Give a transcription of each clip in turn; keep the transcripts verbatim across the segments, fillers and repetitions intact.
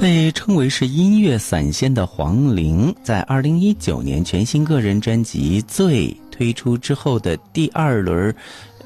被称为是音乐散仙的黄龄，在二零一九年全新个人专辑《醉》推出之后的第二轮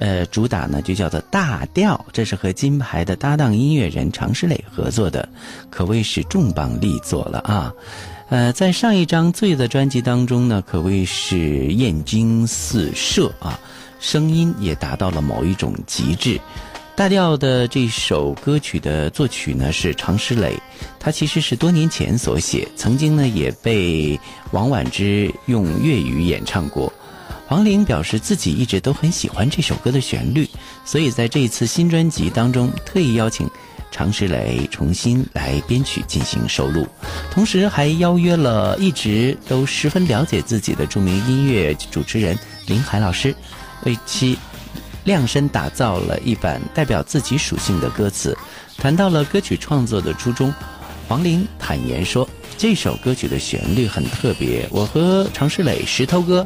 呃，主打呢就叫做大调，这是和金牌的搭档音乐人常石磊合作的，可谓是重磅力作了啊。呃，在上一张醉的专辑当中呢，可谓是艳惊四射啊，声音也达到了某一种极致。大调的这首歌曲的作曲呢是常石磊，他其实是多年前所写，曾经呢也被王菀之用粤语演唱过。黄龄表示自己一直都很喜欢这首歌的旋律，所以在这一次新专辑当中特意邀请常石磊重新来编曲进行收录，同时还邀约了一直都十分了解自己的著名音乐主持人林海老师，为其量身打造了一版代表自己属性的歌词。谈到了歌曲创作的初衷，黄龄坦言说，这首歌曲的旋律很特别，我和常石磊、石头哥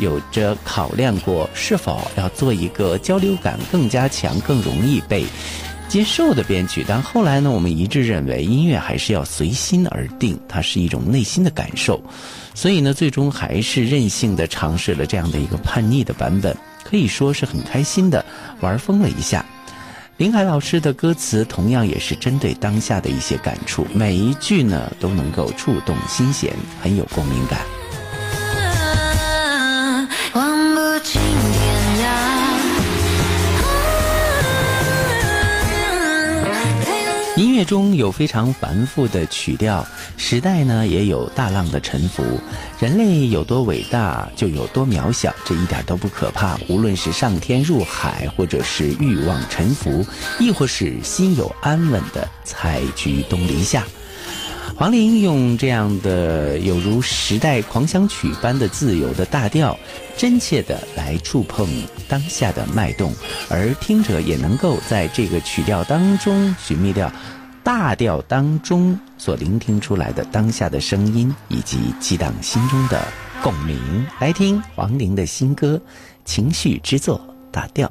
有着考量过是否要做一个交流感更加强、更容易被接受的编曲，但后来呢，我们一致认为音乐还是要随心而定，它是一种内心的感受，所以呢，最终还是任性的尝试了这样的一个叛逆的版本，可以说是很开心的玩疯了一下。林海老师的歌词同样也是针对当下的一些感触，每一句呢都能够触动心弦，很有共鸣感。音乐中有非常繁复的曲调，时代呢也有大浪的沉浮，人类有多伟大就有多渺小，这一点都不可怕。无论是上天入海，或者是欲望沉浮，亦或是心有安稳的采菊东篱下，黄龄用这样的有如时代狂想曲般的自由的大调，真切地来触碰当下的脉动，而听者也能够在这个曲调当中寻觅掉大调当中所聆听出来的当下的声音，以及激荡心中的共鸣。来听黄龄的新歌《情绪之作》大调。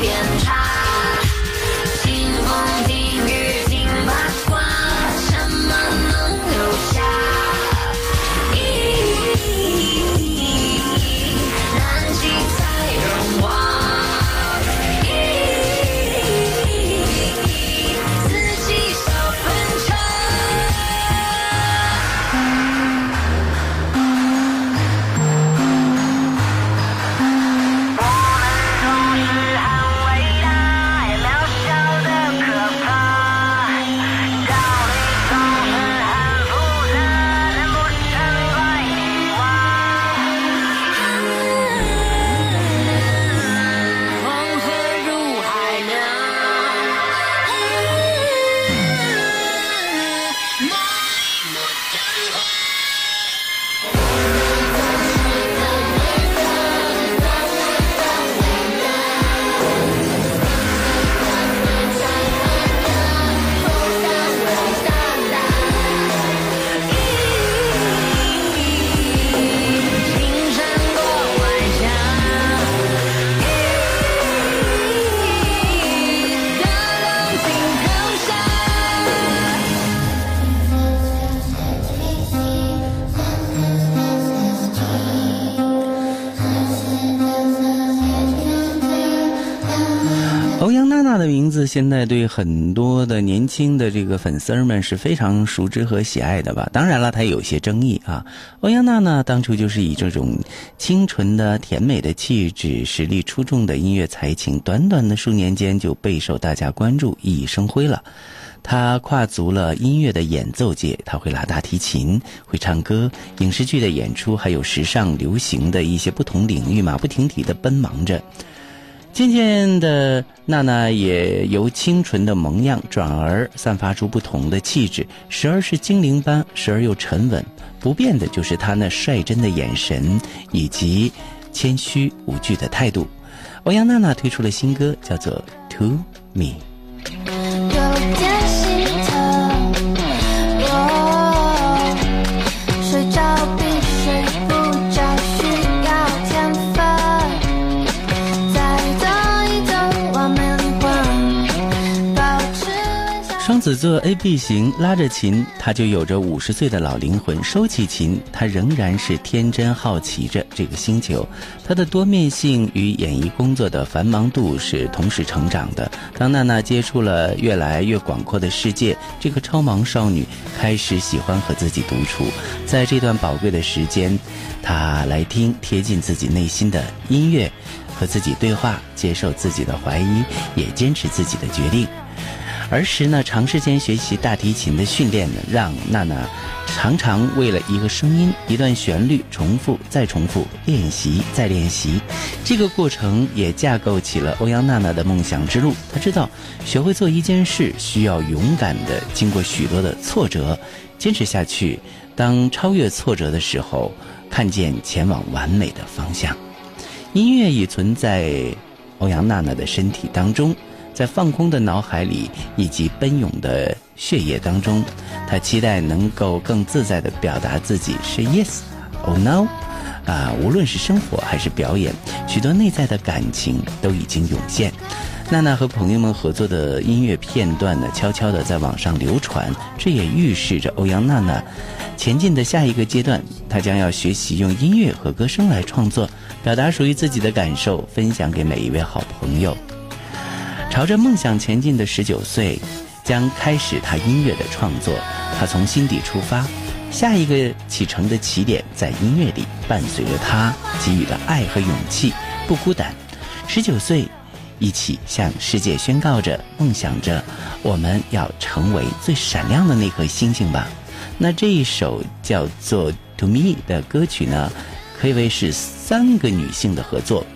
远差欧阳娜娜的名字现在对很多的年轻的这个粉丝们是非常熟知和喜爱的吧，当然了她有些争议啊。欧阳娜娜当初就是以这种清纯的甜美的气质，实力出众的音乐才情，短短的数年间就备受大家关注，熠熠生辉了。她跨足了音乐的演奏界，她会拉大提琴，会唱歌，影视剧的演出，还有时尚流行的一些不同领域马不停蹄地奔忙着。渐渐的，娜娜也由清纯的萌样转而散发出不同的气质，时而是精灵般，时而又沉稳，不变的就是她那率真的眼神以及谦虚无惧的态度。欧阳娜娜推出了新歌，叫做《To Me》。双子座 A B 型，拉着琴他就有着五十岁的老灵魂，收起琴他仍然是天真好奇着这个星球。他的多面性与演艺工作的繁忙度是同时成长的。当娜娜接触了越来越广阔的世界，这个超忙少女开始喜欢和自己独处，在这段宝贵的时间，她来听贴近自己内心的音乐，和自己对话，接受自己的怀疑，也坚持自己的决定。儿时呢，长时间学习大提琴的训练呢，让娜娜常常为了一个声音、一段旋律重复再重复，练习再练习。这个过程也架构起了欧阳娜娜的梦想之路。她知道，学会做一件事需要勇敢的经过许多的挫折，坚持下去。当超越挫折的时候，看见前往完美的方向。音乐已存在欧阳娜娜的身体当中，在放空的脑海里以及奔涌的血液当中，他期待能够更自在地表达自己，是 yes or no 啊，无论是生活还是表演，许多内在的感情都已经涌现。娜娜和朋友们合作的音乐片段呢，悄悄地在网上流传，这也预示着欧阳娜娜前进的下一个阶段，她将要学习用音乐和歌声来创作，表达属于自己的感受，分享给每一位好朋友。朝着梦想前进的十九岁将开始他音乐的创作，他从心底出发，下一个启程的起点在音乐里，伴随着他给予的爱和勇气，不孤单。十九岁一起向世界宣告着，梦想着我们要成为最闪亮的那颗星星吧。那这一首叫做《To Me》的歌曲呢，可以为是三个女性的合作。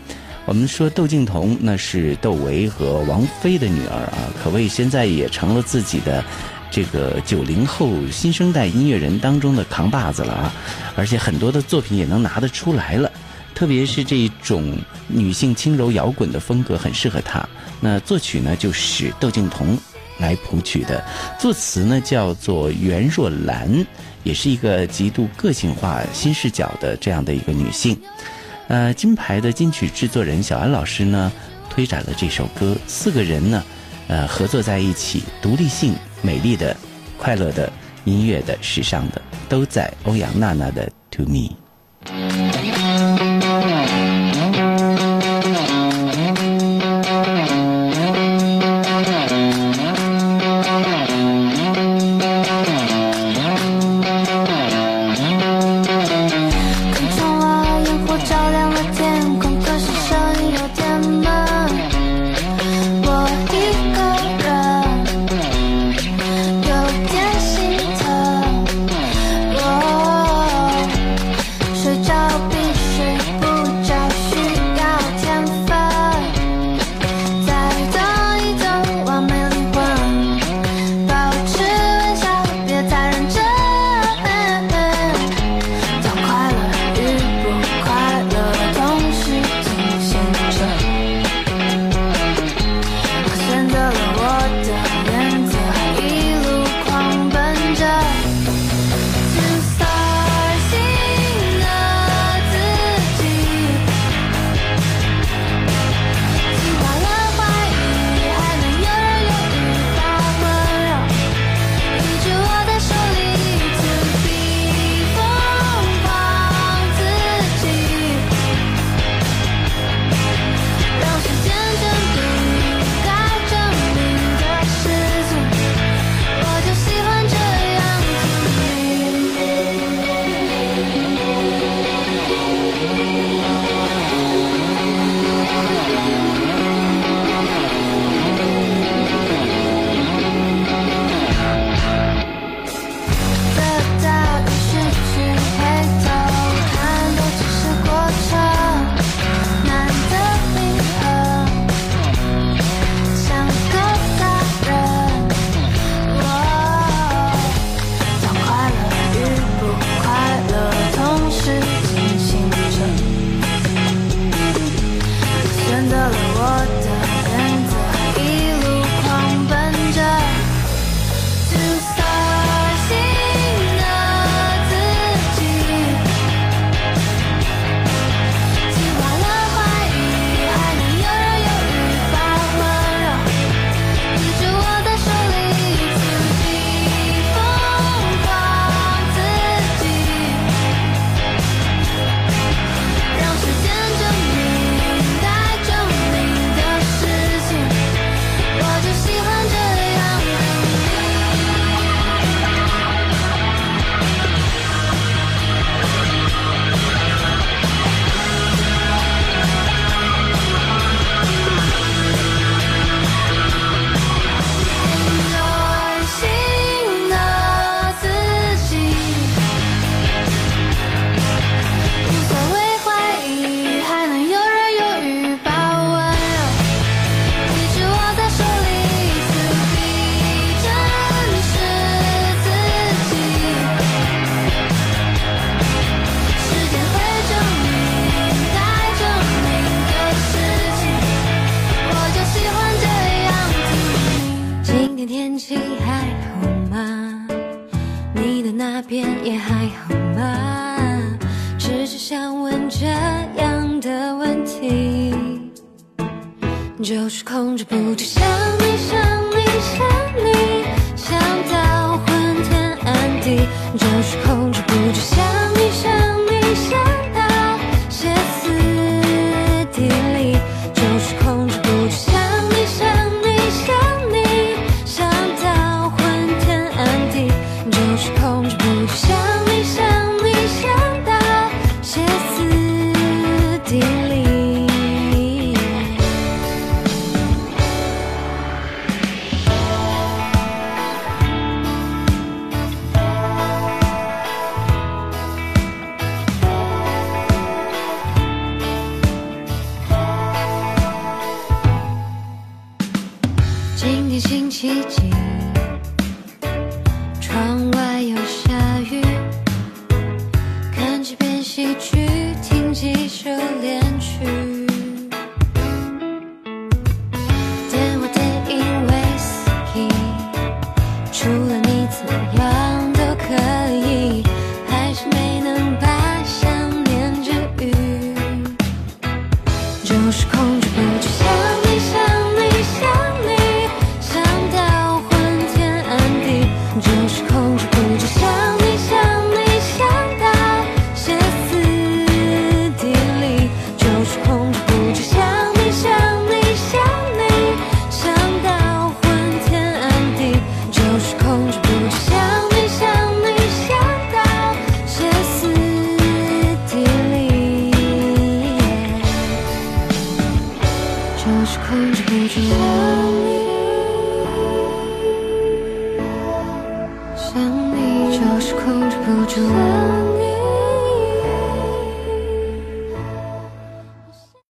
我们说窦靖童那是窦唯和王菲的女儿啊，可谓现在也成了自己的这个九零后新生代音乐人当中的扛把子了啊，而且很多的作品也能拿得出来了，特别是这种女性轻柔摇滚的风格很适合她。那作曲呢就是窦靖童来谱曲的，作词呢叫做袁若兰，也是一个极度个性化新视角的这样的一个女性。呃，金牌的金曲制作人小安老师呢，推展了这首歌，四个人呢，呃，合作在一起，独立性、美丽的、快乐的、音乐的、时尚的，都在欧阳娜娜的《To Me》。就是控制不住想你想你想你，想到昏天暗地，就是控制不住想你想你想到歇斯底里，就是控制不住想你想你想你，想到昏天暗地，就是控制不住想你想你想到歇斯底里。 奇迹，窗外又下雨，看几遍戏剧，听几首恋曲。电话电影为司机，除了你怎么样都可以，还是没能把想念治愈，就是控制不住想你想你想。 就是控制不住想你想你想到歇斯底里，就是控制不住想你想你想你想到昏天暗地，就是控制不住想你想你想到歇斯底里，就是控制不住。 就是控制不住。